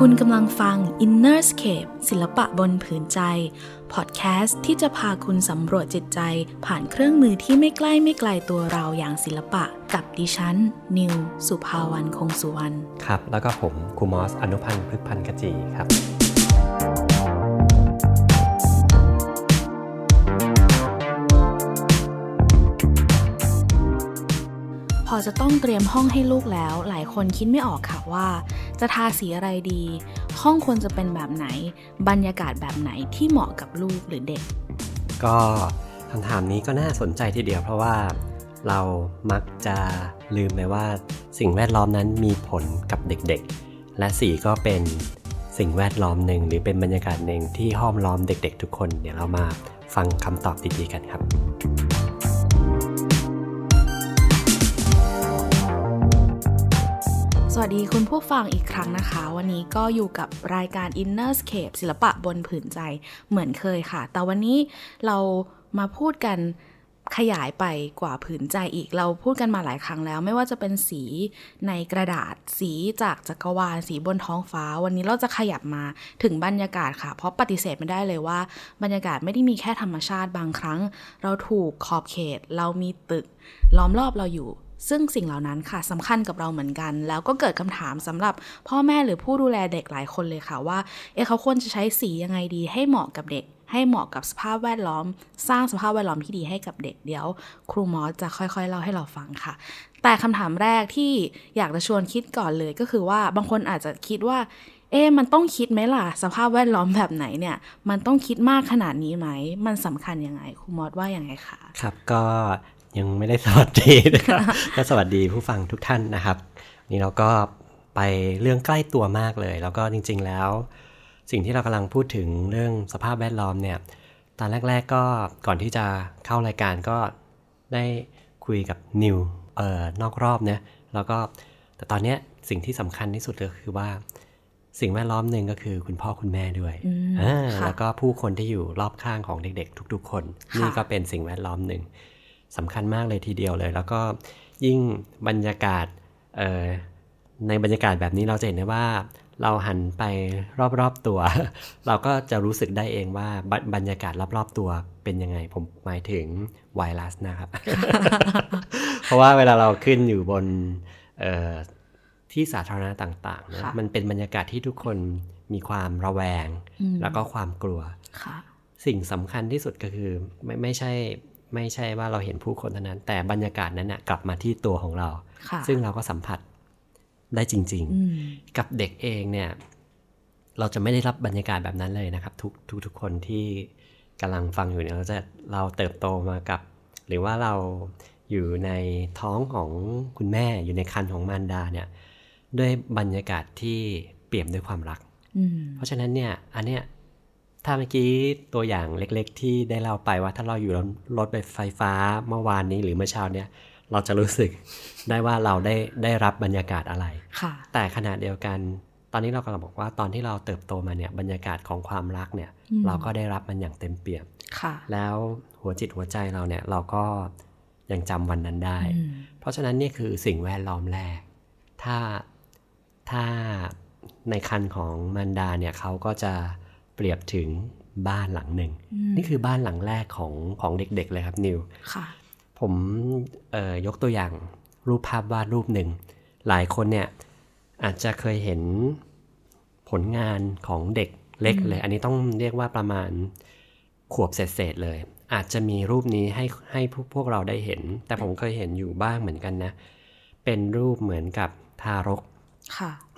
คุณกำลังฟัง Innerscape ศิลปะบนผืนใจพอดแคสต์ที่จะพาคุณสำรวจจิตใจผ่านเครื่องมือที่ไม่ไกลตัวเราอย่างศิลปะกับดิฉันนิวสุภาวรรณคงสุวรรณครับแล้วก็ผมครูมอสอนุพันธ์พฤกษ์พันธ์ขจีครับพอจะต้องเตรียมห้องให้ลูกแล้วหลายคนคิดไม่ออกค่ะว่าจะทาสีอะไรดีห้องควรจะเป็นแบบไหนบรรยากาศแบบไหนที่เหมาะกับลูกหรือเด็กก็คำถามนี้ก็น่าสนใจทีเดียวเพราะว่าเรามักจะลืมไปว่าสิ่งแวดล้อมนั้นมีผลกับเด็กๆและสีก็เป็นสิ่งแวดล้อมหนึ่งหรือเป็นบรรยากาศหนึ่งที่ห้อมล้อมเด็กๆทุกคนเดี๋ยวเรามาฟังคำตอบดีๆกันครับสวัสดีคุณผู้ฟังอีกครั้งนะคะวันนี้ก็อยู่กับรายการ Innerscape ศิลปะบนผืนใจเหมือนเคยค่ะแต่วันนี้เรามาพูดกันขยายไปกว่าผืนใจอีกเราพูดกันมาหลายครั้งแล้วไม่ว่าจะเป็นสีในกระดาษสีจากจักรวาลสีบนท้องฟ้าวันนี้เราจะขยับมาถึงบรรยากาศค่ะเพราะปฏิเสธไม่ได้เลยว่าบรรยากาศไม่ได้มีแค่ธรรมชาติบางครั้งเราถูกขอบเขตเรามีตึกล้อมรอบเราอยู่ซึ่งสิ่งเหล่านั้นค่ะสำคัญกับเราเหมือนกันแล้วก็เกิดคำถามสำหรับพ่อแม่หรือผู้ดูแลเด็กหลายคนเลยค่ะว่าเขาควรจะใช้สียังไงดีให้เหมาะกับเด็กให้เหมาะกับสภาพแวดล้อมสร้างสภาพแวดล้อมที่ดีให้กับเด็กเดี๋ยวครูมอสจะค่อยๆเล่าให้เราฟังค่ะแต่คำถามแรกที่อยากจะชวนคิดก่อนเลยก็คือว่าบางคนอาจจะคิดว่ามันต้องคิดไหมล่ะสภาพแวดล้อมแบบไหนเนี่ยมันต้องคิดมากขนาดนี้ไหมมันสำคัญยังไงครูมอสว่ายังไงคะครับก็ยังไม่ได้สวัสดีนะครับก็สวัสดีผู้ฟังทุกท่านนะครับนี่เราก็ไปเรื่องใกล้ตัวมากเลยแล้วก็จริงๆแล้วสิ่งที่เรากำลังพูดถึงเรื่องสภาพแวดล้อมเนี่ยตอนแรกๆก็ก่อนที่จะเข้ารายการก็ได้คุยกับนิวนอกรอบเนี่ยแล้วก็แต่ตอนนี้สิ่งที่สำคัญที่สุดก็คือว่าสิ่งแวดล้อมหนึ่งก็คือคุณพ่อคุณแม่ด้วยแล้วก็ผู้คนที่อยู่รอบข้างของเด็กๆทุกๆคนนี่ก็เป็นสิ่งแวดล้อมหนึ่งสำคัญมากเลยทีเดียวเลยแล้วก็ยิ่งบรรยากาศในบรรยากาศแบบนี้เราจะเห็นได้ว่าเราหันไปรอบๆตัวเราก็จะรู้สึกได้เองว่าบรรยากาศรอบๆตัวเป็นยังไงผมหมายถึงไวรัสนะครับ เพราะว่าเวลาเราขึ้นอยู่บนที่สาธารณะต่างๆนะมันเป็นบรรยากาศที่ทุกคนมีความระแวงแล้วก็ความกลัวสิ่งสำคัญที่สุดก็คือไม่ใช่ว่าเราเห็นผู้คนเท่านั้นแต่บรรยากาศนั้นน่ะกลับมาที่ตัวของเราซึ่งเราก็สัมผัสได้จริงๆกับเด็กเองเนี่ยเราจะไม่ได้รับบรรยากาศแบบนั้นเลยนะครับทุกคนที่กำลังฟังอยู่เนี่ยเราเติบโตมากับหรือว่าเราอยู่ในท้องของคุณแม่อยู่ในครรภ์ของมารดาเนี่ยด้วยบรรยากาศที่เปี่ยมด้วยความรักเพราะฉะนั้นเนี่ยอันเนี้ยถ้าเมื่อกี้ตัวอย่างเล็กๆที่ได้เล่าไปว่าถ้าเราอยู่รถไฟฟ้าเมื่อวานนี้หรือเมื่อเช้าเนี่ยเราจะรู้สึกได้ว่าเราได้รับบรรยากาศอะไรแต่ขณะเดียวกันตอนนี้เรากำลังบอกว่าตอนที่เราเติบโตมาเนี่ยบรรยากาศของความรักเนี่ยเราก็ได้รับมันอย่างเต็มเปี่ยมแล้วหัวจิตหัวใจเราเนี่ยเราก็ยังจำวันนั้นได้เพราะฉะนั้นนี่คือสิ่งแวดล้อมแรกถ้าในครรภ์ของมารดาเนี่ยเขาก็จะเปรียบถึงบ้านหลังหนึ่งนี่คือบ้านหลังแรกของเด็กๆเลยครับนิวผมยกตัวอย่างรูปภาพวาดรูปหนึ่งหลายคนเนี่ยอาจจะเคยเห็นผลงานของเด็กเล็กเลยอันนี้ต้องเรียกว่าประมาณขวบเศษๆเลยอาจจะมีรูปนี้ให้พวกเราได้เห็นแต่ผมเคยเห็นอยู่บ้างเหมือนกันนะเป็นรูปเหมือนกับทารก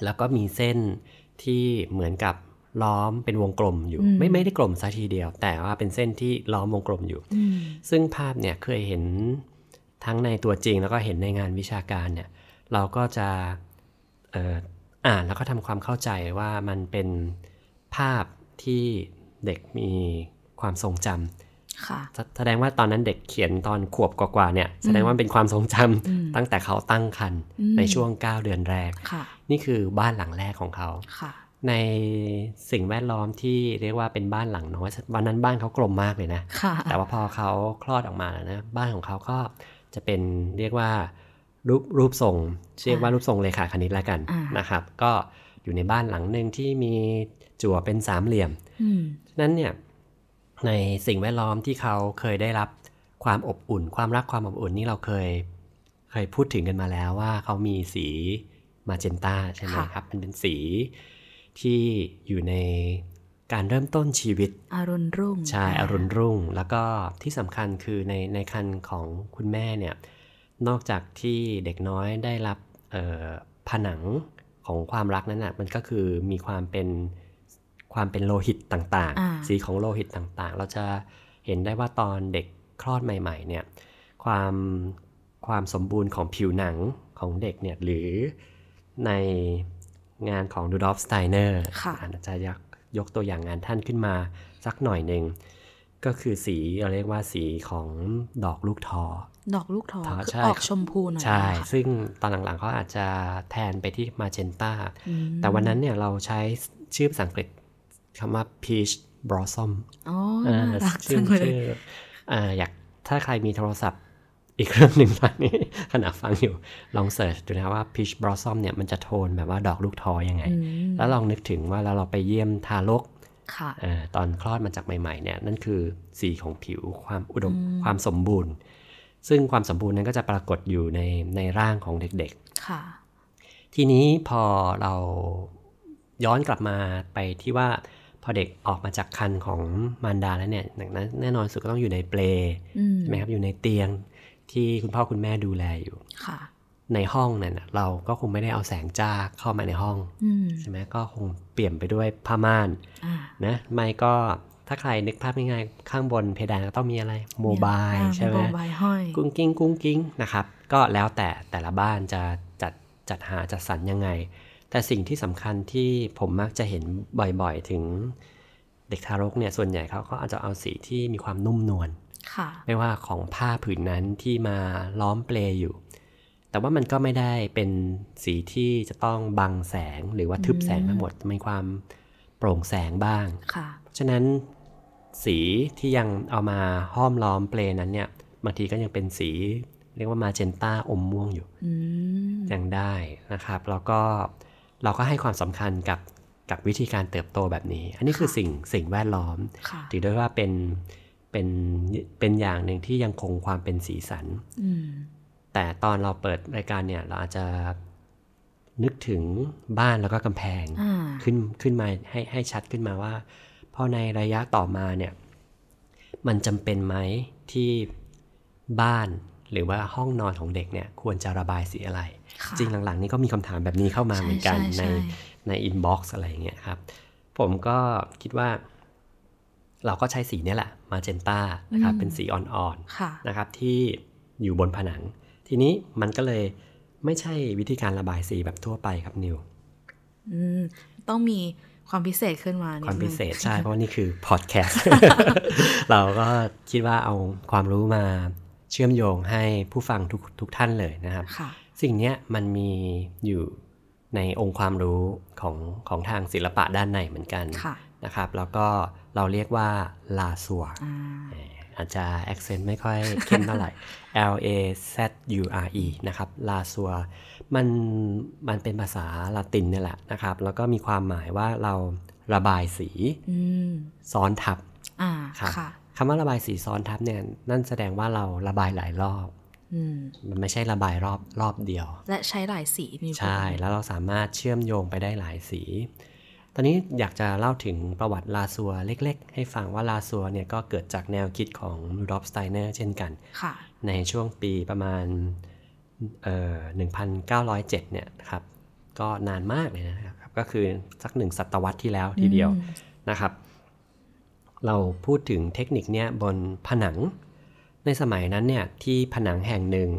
แล้วก็มีเส้นที่เหมือนกับล้อมเป็นวงกลมอยู่ไม่ได้กลมซะทีเดียวแต่ว่าเป็นเส้นที่ล้อมวงกลมอยู่ซึ่งภาพเนี่ยเคยเห็นทั้งในตัวจริงแล้วก็เห็นในงานวิชาการเนี่ยเราก็จะอ่านแล้วก็ทำความเข้าใจว่ามันเป็นภาพที่เด็กมีความทรงจำแสดงว่าตอนนั้นเด็กเขียนตอนขวบกว่าๆเนี่ยแสดงว่าเป็นความทรงจำตั้งแต่เขาตั้งครรภ์ในช่วง9เดือนแรกนี่คือบ้านหลังแรกของเขาในสิ่งแวดล้อมที่เรียกว่าเป็นบ้านหลังน้อยวันนั้นบ้านเขากลมมากเลยนะแต่ว่าพอเขาคลอดออกมาแล้วนะบ้านของเขาก็จะเป็นเรียกว่า รูปทรงเรียกว่ารูปทรงเลขาคณิตละกันนะครับก็อยู่ในบ้านหลังหนึ่งที่มีจั่วเป็นสามเหลี่ยมฉะนั้นเนี่ยในสิ่งแวดล้อมที่เขาเคยได้รับความอบอุ่นความรักความอบอุ่นนี่เราเคยพูดถึงกันมาแล้วว่าเขามีสีมาเจนต้าใช่ไหมครับมันเป็นสีที่อยู่ในการเริ่มต้นชีวิตอรุณรุ่งใช่อรุณรุ่งแล้วก็ที่สำคัญคือในครรภ์ของคุณแม่เนี่ยนอกจากที่เด็กน้อยได้รับผนังของความรักนั้นน่ะมันก็คือมีความเป็นโลหิตต่างๆสีของโลหิตต่างๆเราจะเห็นได้ว่าตอนเด็กคลอดใหม่ๆเนี่ยความสมบูรณ์ของผิวหนังของเด็กเนี่ยหรือในงานของดูดอฟสไตเนอร์อาจจะยกตัวอย่างงานท่านขึ้นมาสักหน่อยหนึ่งก็คือสีเราเรียกว่าสีของดอกลูกทอออกชมพูหน่อยใช่ซึ่งตอนหลังๆเขาอาจจะแทนไปที่มาเจนต้าแต่วันนั้นเนี่ยเราใช้ชื่อภาษาอังกฤษคำว่า peach blossom ชื่ออยากถ้าใครมีโทรศัพท์อีกเครื่องหนึ่งตอนนี้ขณะฟังอยู่ลองเสิร์ชดูนะว่า peach blossom เนี่ยมันจะโทนแบบว่าดอกลูกทอยังไงแล้วลองนึกถึงว่าเราไปเยี่ยมทารกตอนคลอดมาจากใหม่ๆเนี่ยนั่นคือสีของผิวความอุดมความสมบูรณ์ซึ่งความสมบูรณ์นั้นก็จะปรากฏอยู่ในร่างของเด็กๆทีนี้พอเราย้อนกลับมาไปที่ว่าพอเด็กออกมาจากครรภ์ของมารดาแล้วเนี่ยแน่นอนสุดก็ต้องอยู่ในเปลใช่ไหมครับอยู่ในเตียงที่คุณพ่อคุณแม่ดูแลอยู่ในห้องเนี่ยเราก็คงไม่ได้เอาแสงจ้าเข้ามาในห้องใช่ไหมก็คงเปลี่ยนไปด้วยผ้าม่านนะไม่ก็ถ้าใครนึกภาพง่ายๆข้างบนเพดานก็ต้องมีอะไรโมบายใช่ไหมกุ้งกิ้งกุ้งกิ้งนะครับก็แล้วแต่ละบ้านจะจัดหาจัดสรรยังไงแต่สิ่งที่สำคัญที่ผมมักจะเห็นบ่อยๆถึงเด็กทารกเนี่ยส่วนใหญ่เขาก็อาจจะเอาสีที่มีความนุ่มนวลไม่ว่าของผ้าผืนนั้นที่มาล้อมเปลอยู่แต่ว่ามันก็ไม่ได้เป็นสีที่จะต้องบังแสงหรือว่าทึบแสงทั้งหมดมีความโปร่งแสงบ้างฉะนั้นสีที่ยังเอามาห้อมล้อมเปลนั้นเนี่ยบางทีก็ยังเป็นสีเรียกว่ามาเจนต้าอมม่วงอยู่ยังได้นะครับแล้วก็เราก็ให้ความสำคัญกับวิธีการเติบโตแบบนี้อันนี้คือสิ่งแวดล้อมถือได้ว่าเป็นอย่างหนึ่งที่ยังคงความเป็นสีสันแต่ตอนเราเปิดรายการเนี่ยเราอาจจะนึกถึงบ้านแล้วก็กำแพงขึ้นมาให้ชัดขึ้นมาว่าพอในระยะต่อมาเนี่ยมันจำเป็นไหมที่บ้านหรือว่าห้องนอนของเด็กเนี่ยควรจะระบายสีอะไรจริงหลังๆนี้ก็มีคำถามแบบนี้เข้ามาเหมือนกันในอินบ็อกซ์อะไรเงี้ยครับผมก็คิดว่าเราก็ใช้สีนี่แหละมาเจนต้านะครับเป็นสีอ่อนๆนะครับที่อยู่บนผนังทีนี้มันก็เลยไม่ใช่วิธีการระบายสีแบบทั่วไปครับนิวต้องมีความพิเศษขึ้นมาความพิเศษใช่เพราะนี่คือพอดแคสต์ เราก็คิดว่าเอาความรู้มาเชื่อมโยงให้ผู้ฟังทุกท่านเลยนะครับสิ่งนี้มันมีอยู่ในองค์ความรู้ของทางศิลปะด้านในเหมือนกันนะครับแล้วก็เราเรียกว่าลาซัวอาจจะแอคเซนต์ไม่ค่อยเข้มเท่าไหร่ L A Z U R E นะครับลาซัวมันเป็นภาษาละตินนี่แหละนะครับแล้วก็มีความหมายว่าเราระบายสีซ้อนทับคำว่าระบายสีซ้อนทับเนี่ยนั่นแสดงว่าเราระบายหลายรอบมันไม่ใช่ระบายรอบเดียวและใช้หลายสีนี่ใช่แล้วเราสามารถเชื่อมโยงไปได้หลายสีตอนนี้อยากจะเล่าถึงประวัติลาซัวเล็กๆให้ฟังว่าลาซัวเนี่ยก็เกิดจากแนวคิดของรูดอล์ฟ สไตเนอร์เช่นกันในช่วงปีประมาณ1907เนี่ยครับก็นานมากเลยนะครับก็คือสัก1ศตวรรษที่แล้วทีเดียวนะครับเราพูดถึงเทคนิคเนี่ยบนผนังในสมัยนั้นเนี่ยที่ผนังแห่งหนึ่ง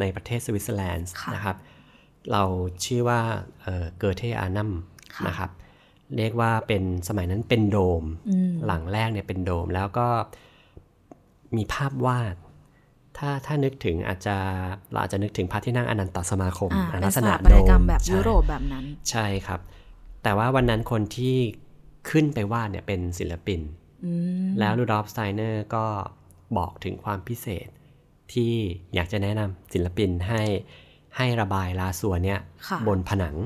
ในประเทศสวิตเซอร์แลนด์นะครับเราชื่อว่าเกอเทอานัมนะครับเรียกว่าเป็นสมัยนั้นเป็นโดมหลังแรกเนี่ยเป็นโดมแล้วก็มีภาพวาดถ้านึกถึงเราอาจจะนึกถึงพระที่นั่งอนันตสมาคมลักษณะโดมแบบยุโรปแบบนั้นใช่ครับแต่ว่าวันนั้นคนที่ขึ้นไปวาดเนี่ยเป็นศิลปินแล้วรูดอล์ฟ สไตเนอร์ก็บอกถึงความพิเศษที่อยากจะแนะนำศิลปินให้ ให้ระบายลาสัวเนี่ยบนผนัง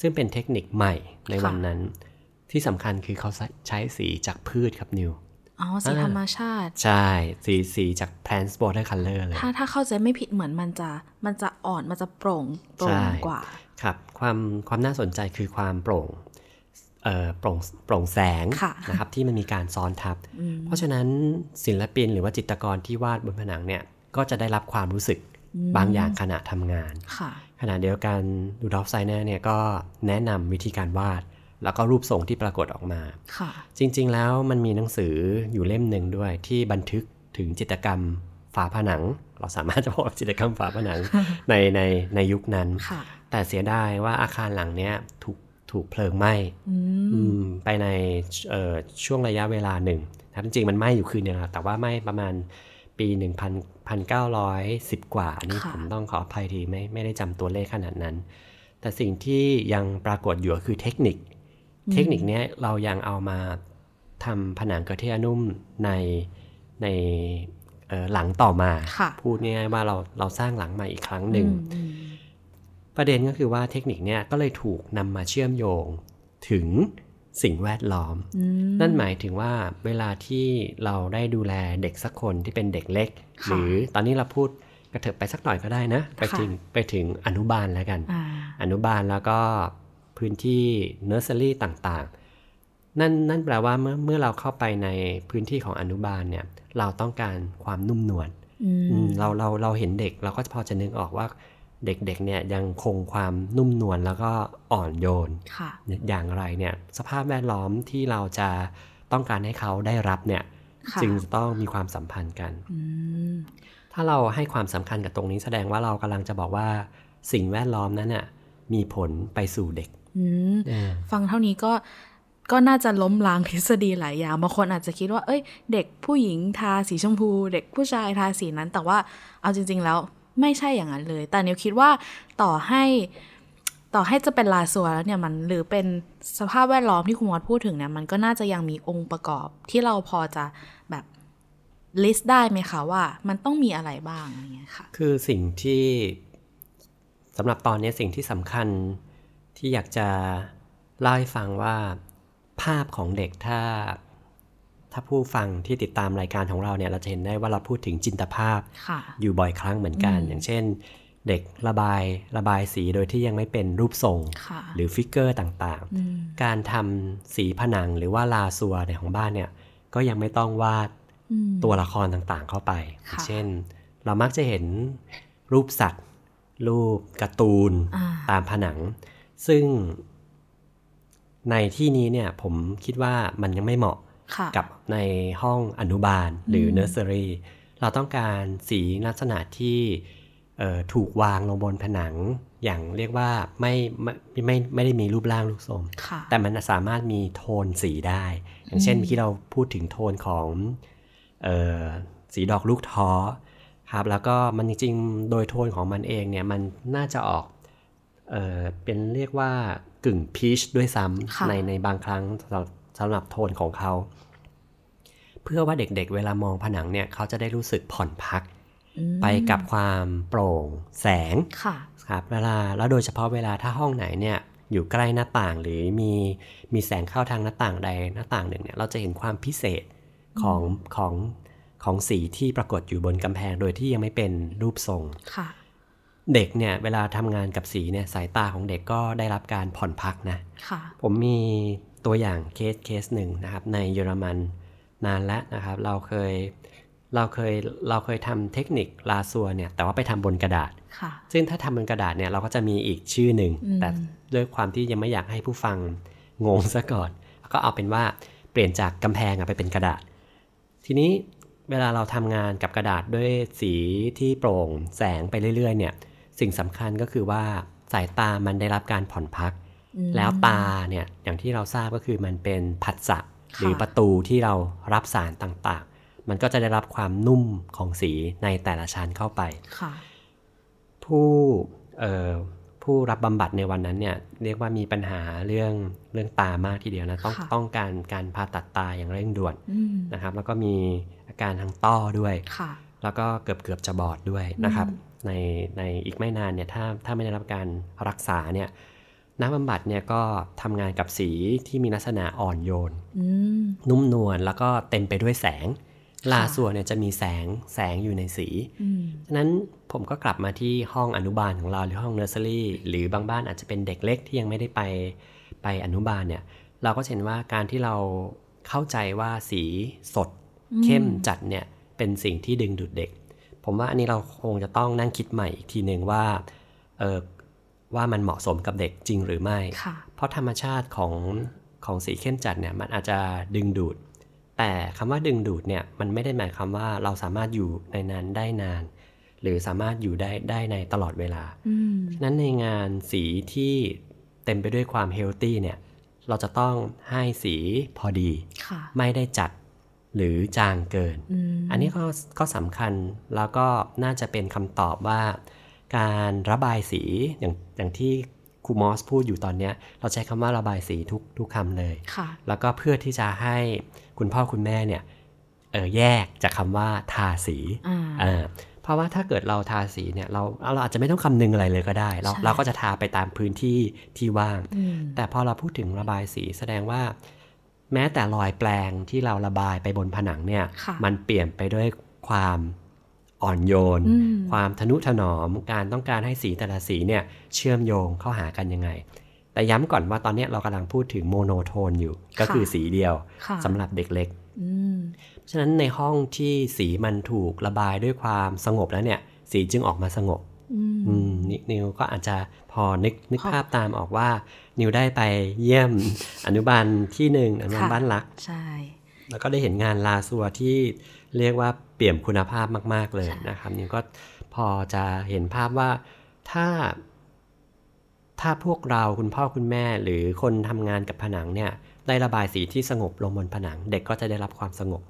ซึ่งเป็นเทคนิคใหม่ในวันนั้นที่สำคัญคือเขาใช้สีจากพืชครับนิวอ๋อสีธรรมชาติใช่สีจาก plants border color เลยถ้าเข้าใจไม่ผิดเหมือนมันจะอ่อนมันจะโปร่งกว่าครับความน่าสนใจคือความโปร่งแสงนะครับที่มันมีการซ้อนทับเพราะฉะนั้นศิลปินหรือว่าจิตรกรที่วาดบนผนังเนี่ยก็จะได้รับความรู้สึกบางอย่างขณะทำงานขณะเดียวกันรูดอล์ฟ ไซเนอร์เนี่ยก็แนะนำวิธีการวาดแล้วก็รูปทรงที่ปรากฏออกมาจริงๆแล้วมันมีหนังสืออยู่เล่มหนึ่งด้วยที่บันทึกถึงจิตรกรรมฝาผนังเราสามารถจะบอกจิตรกรรมฝาผนัง ในยุคนั้นแต่เสียดายว่าอาคารหลังเนี้ยถูกเพลิงไหม้ไปในช่วงระยะเวลาหนึ่งนะจริงๆมันไหม้อยู่คืนนึงแต่ว่าไหม้ประมาณปี 1910 กว่านี่ผมต้องขออภัยทีไม่ได้จำตัวเลขขนาดนั้นแต่สิ่งที่ยังปรากฏอยู่คือเทคนิคนี้เรายังเอามาทำผนังกระเทียนุ่มในหลังต่อมาพูดง่ายๆว่าเราสร้างหลังใหม่อีกครั้งหนึ่งประเด็นก็คือว่าเทคนิคนี้ก็เลยถูกนำมาเชื่อมโยงถึงสิ่งแวดล้อมนั่นหมายถึงว่าเวลาที่เราได้ดูแลเด็กสักคนที่เป็นเด็กเล็กหรือตอนนี้เราพูดกระเถิบไปสักหน่อยก็ได้นะไปถึงอนุบาลแล้วกันอนุบาลแล้วก็พื้นที่เนอร์เซอรี่ต่างๆนั่นแปลว่าเมื่อเราเข้าไปในพื้นที่ของอนุบาลเนี่ยเราต้องการความนุ่มนวลเราเห็นเด็กเราก็พอจะนึกออกว่าเด็กๆเนี่ยยังคงความนุ่มนวลแล้วก็อ่อนโยนอย่างไรเนี่ยสภาพแวดล้อมที่เราจะต้องการให้เขาได้รับเนี่ยจึงต้องมีความสัมพันธ์กันถ้าเราให้ความสำคัญกับตรงนี้แสดงว่าเรากำลังจะบอกว่าสิ่งแวดล้อมนั้นน่ะมีผลไปสู่เด็กฟังเท่านี้ก็น่าจะล้มล้างทฤษฎีหลายอย่างบางคนอาจจะคิดว่าเอ้ยเด็กผู้หญิงทาสีชมพูเด็กผู้ชายทาสีนั้นแต่ว่าเอาจริงๆแล้วไม่ใช่อย่างนั้นเลยแต่นิวคิดว่าต่อให้จะเป็นลาสัวแล้วเนี่ยมันหรือเป็นสภาพแวดล้อมที่คุณมอสพูดถึงเนี่ยมันก็น่าจะยังมีองค์ประกอบที่เราพอจะแบบลิสต์ได้ไหมคะว่ามันต้องมีอะไรบ้างอย่างเงี้ยค่ะคือสิ่งที่สำหรับตอนนี้สิ่งที่สำคัญที่อยากจะเล่าให้ฟังว่าภาพของเด็กถ้าผู้ฟังที่ติดตามรายการของเราเนี่ยเราจะเห็นได้ว่าเราพูดถึงจินตภาพอยู่บ่อยครั้งเหมือนกันอย่างเช่นเด็กระบายสีโดยที่ยังไม่เป็นรูปทรงหรือฟิกเกอร์ต่างๆการทำสีผนังหรือว่าลาสัวในของบ้านเนี่ยก็ยังไม่ต้องวาดตัวละครต่างๆเข้าไปเช่นเรามักจะเห็นรูปสัตว์รูปการ์ตูนตามผนังซึ่งในที่นี้เนี่ยผมคิดว่ามันยังไม่เหมาะกับในห้องอนุบาลหรือเนอร์เซอรี่เราต้องการสีลักษณะที่ถูกวางลงบนผนังอย่างเรียกว่าไม่ได้มีรูปร่างรูปทรงแต่มันสามารถมีโทนสีได้อย่างเช่นที่เราพูดถึงโทนของสีดอกลูกท้อครับแล้วก็มันจริงๆโดยโทนของมันเองเนี่ยมันน่าจะออกเป็นเรียกว่ากึ่งพีชด้วยซ้ำในบางครั้งสำหรับโทนของเขาเพื่อว่าเด็กๆเวลามองผนังเนี่ยเขาจะได้รู้สึกผ่อนพักไปกับความโปร่งแสงครับแล้วโดยเฉพาะเวลาถ้าห้องไหนเนี่ยอยู่ใกล้หน้าต่างหรือมีแสงเข้าทางหน้าต่างใดหน้าต่างหนึ่งเนี่ยเราจะเห็นความพิเศษของสีที่ปรากฏอยู่บนกำแพงโดยที่ยังไม่เป็นรูปทรงเด็กเนี่ยเวลาทำงานกับสีเนี่ยสายตาของเด็กก็ได้รับการผ่อนพักนะผมมีตัวอย่างเคสหนึ่งนะครับในเยอรมันนานแล้วนะครับเราเคยทำเทคนิคลาสัวเนี่ยแต่ว่าไปทำบนกระดาษซึ่งถ้าทำบนกระดาษเนี่ยเราก็จะมีอีกชื่อหนึ่งแต่ด้วยความที่ยังไม่อยากให้ผู้ฟังงงซะก่อนก็เอาเป็นว่าเปลี่ยนจากกำแพงไปเป็นกระดาษทีนี้เวลาเราทำงานกับกระดาษด้วยสีที่โปร่งแสงไปเรื่อยๆเนี่ยสิ่งสำคัญก็คือว่าสายตามันได้รับการผ่อนพักแล้วตาเนี่ยอย่างที่เราทราบก็คือมันเป็นผัสสะหรือประตูที่เรารับสารต่างๆมันก็จะได้รับความนุ่มของสีในแต่ละชั้นเข้าไปผู้รับบำบัดในวันนั้นเนี่ยเรียกว่ามีปัญหาเรื่องตามากทีเดียวนะต้องการผ่าตัดตาอย่างเร่งด่วนนะครับแล้วก็มีอาการทางต้อด้วยแล้วก็เกือบจะบอดด้วยนะครับ ในอีกไม่นานเนี่ยถ้าไม่ได้รับการรักษาเนี่ยน้ำบำบัดเนี่ยก็ทำงานกับสีที่มีลักษณะอ่อนโยนนุ่มนวลแล้วก็เต็มไปด้วยแสงลาสัวเนี่ยจะมีแสงอยู่ในสีฉะนั้นผมก็กลับมาที่ห้องอนุบาลของเราหรือห้องเนอร์เซอรี่หรือบางบ้านอาจจะเป็นเด็กเล็กที่ยังไม่ได้ไปอนุบาลเนี่ยเราก็เห็นว่าการที่เราเข้าใจว่าสีสดเข้มจัดเนี่ยเป็นสิ่งที่ดึงดูดเด็กผมว่าอันนี้เราคงจะต้องนั่งคิดใหม่อีกทีหนึ่งว่ามันเหมาะสมกับเด็กจริงหรือไม่เพราะธรรมชาติของสีเข้มจัดเนี่ยมันอาจจะดึงดูดแต่คำว่าดึงดูดเนี่ยมันไม่ได้หมายความว่าเราสามารถอยู่ในนั้นได้นานหรือสามารถอยู่ได้ในตลอดเวลาฉะนั้นในงานสีที่เต็มไปด้วยความเฮลตี้เนี่ยเราจะต้องให้สีพอดีไม่ได้จัดหรือจางเกิน อันนี้ก็สำคัญแล้วก็น่าจะเป็นคำตอบว่าการระบายสีอย่างที่ครูมอสพูดอยู่ตอนนี้เราใช้คำว่าระบายสีทุกคำเลยแล้วก็เพื่อที่จะให้คุณพ่อคุณแม่เนี่ยแยกจากคำว่าทาสีเพราะว่าถ้าเกิดเราทาสีเนี่ยเราอาจจะไม่ต้องคำนึงอะไรเลยก็ได้เราก็จะทาไปตามพื้นที่ที่ว่างแต่พอเราพูดถึงระบายสีแสดงว่าแม้แต่รอยแปลงที่เราระบายไปบนผนังเนี่ยมันเปลี่ยนไปด้วยความอ่อนโยนความทนุถนอมการต้องการให้สีแต่ละสีเนี่ยเชื่อมโยงเข้าหากันยังไงแต่ย้ำก่อนว่าตอนนี้เรากำลังพูดถึงโมโนโทนอยู่ก็คือสีเดียวสำหรับเด็กเล็กเพราะฉะนั้นในห้องที่สีมันถูกระบายด้วยความสงบแล้วเนี่ยสีจึงออกมาสงบนิวก็อาจจะพอนึกภาพตามออกว่านิวได้ไปเยี่ยมอนุบาลที่หนึ่งอนุบาลบ้านรักใช่แล้วก็ได้เห็นงานลาสัวที่เรียกว่าเปี่ยมคุณภาพมากๆเลยนะครับนิวก็พอจะเห็นภาพว่าถ้าพวกเราคุณพ่อคุณแม่หรือคนทำงานกับผนังเนี่ยได้ระบายสีที่สงบลงบนผนังเด็กก็จะได้รับความสงบ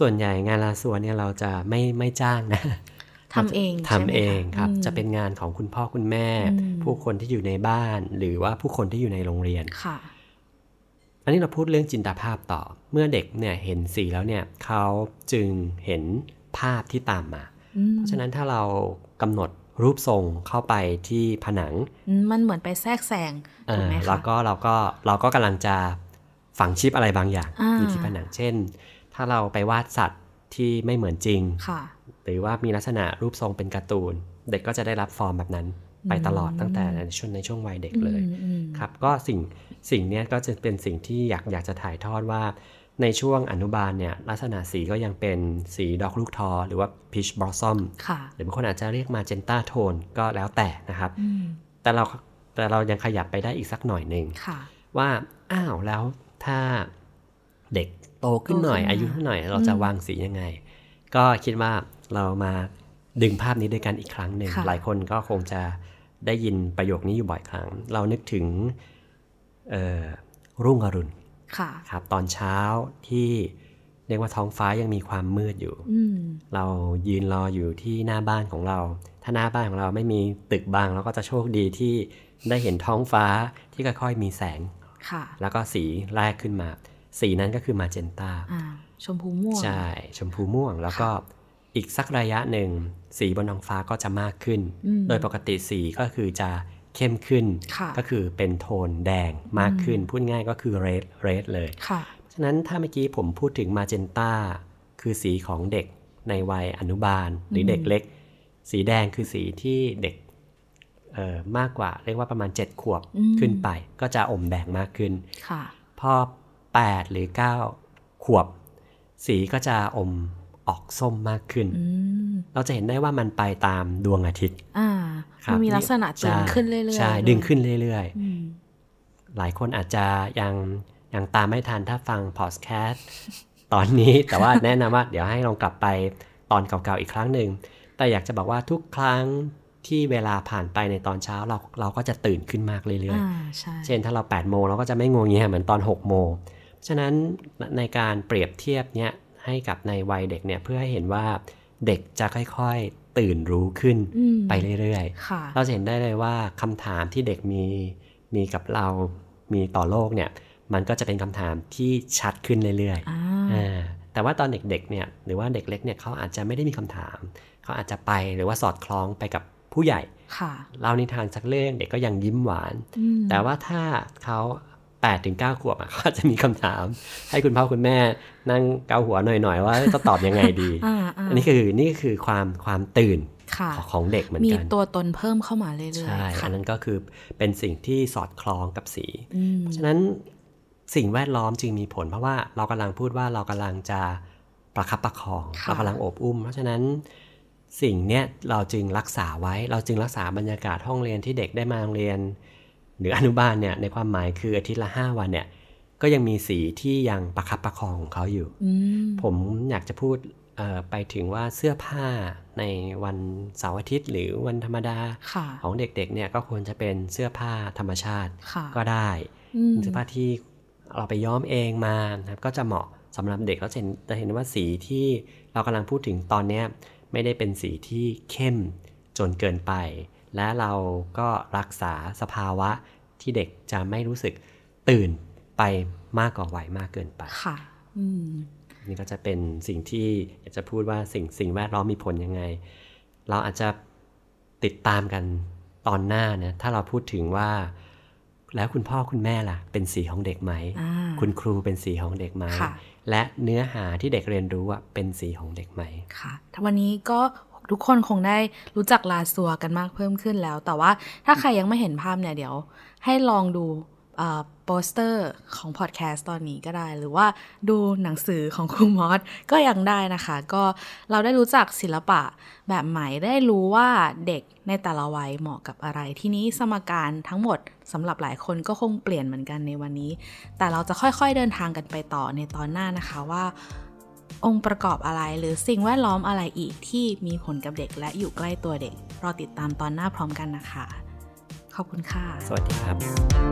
ส่วนใหญ่งานลาสัวเนี่ยเราจะไม่จ้างนะทำเองครับจะเป็นงานของคุณพ่อคุณแม่ผู้คนที่อยู่ในบ้านหรือว่าผู้คนที่อยู่ในโรงเรียนอันนี้เราพูดเรื่องจินตภาพต่อเมื่อเด็กเนี่ยเห็นสีแล้วเนี่ยเขาจึงเห็นภาพที่ตามมาเพราะฉะนั้นถ้าเรากำหนดรูปทรงเข้าไปที่ผนังมันเหมือนไปแทรกแซงถูกไหมคะแล้วก็เราก็กำลังจะฝังชิปอะไรบางอย่างอยู่ที่ผนังเช่นถ้าเราไปวาดสัตว์ที่ไม่เหมือนจริงหรือว่ามีลักษณะรูปทรงเป็นการ์ตูนเด็กก็จะได้รับฟอร์มแบบนั้นไปตลอดตั้งแต่ในช่วงวัยเด็กเลยครับก็สิ่งนี้ก็จะเป็นสิ่งที่อยากจะถ่ายทอดว่าในช่วงอนุบาลเนี่ยลักษณะสีก็ยังเป็นสีดอกลูกทอหรือว่าพีชบลอสซัมหรือบางคนอาจจะเรียกมาเจนต้าโทนก็แล้วแต่นะครับแต่เรายังขยับไปได้อีกสักหน่อยนึงว่าอ้าวแล้วถ้าเด็กโตขึ้นหน่อยอายุเท่าหน่อยเราจะวางสียังไงก็คิดว่าเรามาดึงภาพนี้ด้วยกันอีกครั้งหนึ่งหลายคนก็คงจะได้ยินประโยคนี้อยู่บ่อยครั้งเรานึกถึงรุ่งอรุณครับตอนเช้าที่เรียกว่าท้องฟ้ายังมีความมืดอยู่เรายืนรออยู่ที่หน้าบ้านของเราถ้าหน้าบ้านของเราไม่มีตึกบังเราก็จะโชคดีที่ได้เห็นท้องฟ้าที่ค่อยๆมีแสงแล้วก็สีแรกขึ้นมาสีนั้นก็คือมาเจนต้าชมพูม่วงใช่ชมพูม่วงแล้วก็อีกสักระยะหนึ่งสีบนท้องฟ้าก็จะมากขึ้นโดยปกติสีก็คือจะเข้มขึ้นก็คือเป็นโทนแดงมากขึ้นพูดง่ายก็คือเรดเลยฉะนั้นถ้าเมื่อกี้ผมพูดถึงมาเจนต้าคือสีของเด็กในวัยอนุบาลหรือเด็กเล็กสีแดงคือสีที่เด็กมากกว่าเรียกว่าประมาณ7ขวบขึ้นไปก็จะอมแดงมากขึ้นพอ8หรือ9ขวบสีก็จะอมออกส้มมากขึ้นเราจะเห็นได้ว่ามันไปตามดวงอาทิตย์มันมีลักษณะดึงขึ้นเรื่อยๆใช่ดึงขึ้นเรื่อยๆหลายคนอาจจะยังตามไม่ทันถ้าฟังพอดแคสต์ตอนนี้แต่ว่าแนะนำว่าเดี๋ยวให้ลองกลับไปตอนเก่าๆอีกครั้งหนึ่งแต่อยากจะบอกว่าทุกครั้งที่เวลาผ่านไปในตอนเช้าเราก็จะตื่นขึ้นมากเรื่อยๆเช่นถ้าเรา8โมงเราก็จะไม่งงเงี้ยเหมือนตอน6โมงฉะนั้นในการเปรียบเทียบเนี้ยให้กับในวัยเด็กเนี่ยเพื่อให้เห็นว่าเด็กจะค่อยๆตื่นรู้ขึ้นไปเรื่อยๆเราจะเห็นได้เลยว่าคำถามที่เด็กมีกับเรามีต่อโลกเนี่ยมันก็จะเป็นคำถามที่ชัดขึ้นเรื่อยๆแต่ว่าตอนเด็กๆเนี่ยหรือว่าเด็กเล็กเนี่ยเขาอาจจะไม่ได้มีคำถาม เขาอาจจะไปหรือว่าสอดคล้องไปกับผู้ใหญ่เล่านิทานสักเรื่องเด็กก็ยังยิ้มหวานแต่ว่าถ้าเขา8 ถึง 9 ขวบเขาอาจจะมีคำถามให้คุณพ่อคุณแม่นั่งเกาหัวหน่อยๆว่าจะตอบยังไงดี อันนี้คือความตื่นของเด็กเหมือนกันมีตัวตนเพิ่มเข้ามาเรื่อยๆใช่อันนั้นก็คือเป็นสิ่งที่สอดคล้องกับสีเพราะฉะนั้นสิ่งแวดล้อมจึงมีผลเพราะว่าเรากำลังพูดว่าเรากำลังจะประคับประคองเรากำลังโอบอุ้มเพราะฉะนั้นสิ่งเนี้ยเราจึงรักษาไว้เราจึงรักษาบรรยากาศห้องเรียนที่เด็กได้มาโรงเรียนหรืออนุบาลเนี่ยในความหมายคืออาทิตย์ละ5 วันเนี่ยก็ยังมีสีที่ยังประคับประคองของเขาอยู่ผมอยากจะพูดไปถึงว่าเสื้อผ้าในวันเสาร์อาทิตย์หรือวันธรรมดาของเด็กๆเนี่ยก็ควรจะเป็นเสื้อผ้าธรรมชาติก็ได้เสื้อผ้าที่เราไปย้อมเองมานะครับก็จะเหมาะสำหรับเด็กแล้วจะเห็นว่าสีที่เรากำลังพูดถึงตอนนี้ไม่ได้เป็นสีที่เข้มจนเกินไปและเราก็รักษาสภาวะที่เด็กจะไม่รู้สึกตื่นไปมากกว่าวัยมากเกินไปค่ะนี่ก็จะเป็นสิ่งที่อยากจะพูดว่าสิ่งแวดล้อมมีผลยังไงเราอาจจะติดตามกันตอนหน้านะถ้าเราพูดถึงว่าแล้วคุณพ่อคุณแม่ล่ะเป็นสีของเด็กไหมคุณครูเป็นสีของเด็กไหมและเนื้อหาที่เด็กเรียนรู้ว่าเป็นสีของเด็กไหมค่ะวันนี้ก็ทุกคนคงได้รู้จักลาซัวกันมากเพิ่มขึ้นแล้วแต่ว่าถ้าใครยังไม่เห็นภาพเนี่ยเดี๋ยวให้ลองดูโปสเตอร์ของพอดแคสต์ตอนนี้ก็ได้หรือว่าดูหนังสือของครูมอสก็ยังได้นะคะก็เราได้รู้จักศิลปะแบบใหม่ได้รู้ว่าเด็กในแต่ละวัยเหมาะกับอะไรทีนี้สมการทั้งหมดสำหรับหลายคนก็คงเปลี่ยนเหมือนกันในวันนี้แต่เราจะค่อยๆเดินทางกันไปต่อในตอนหน้านะคะว่าองค์ประกอบอะไรหรือสิ่งแวดล้อมอะไรอีกที่มีผลกับเด็กและอยู่ใกล้ตัวเด็กรอติดตามตอนหน้าพร้อมกันนะคะขอบคุณค่ะสวัสดีครับ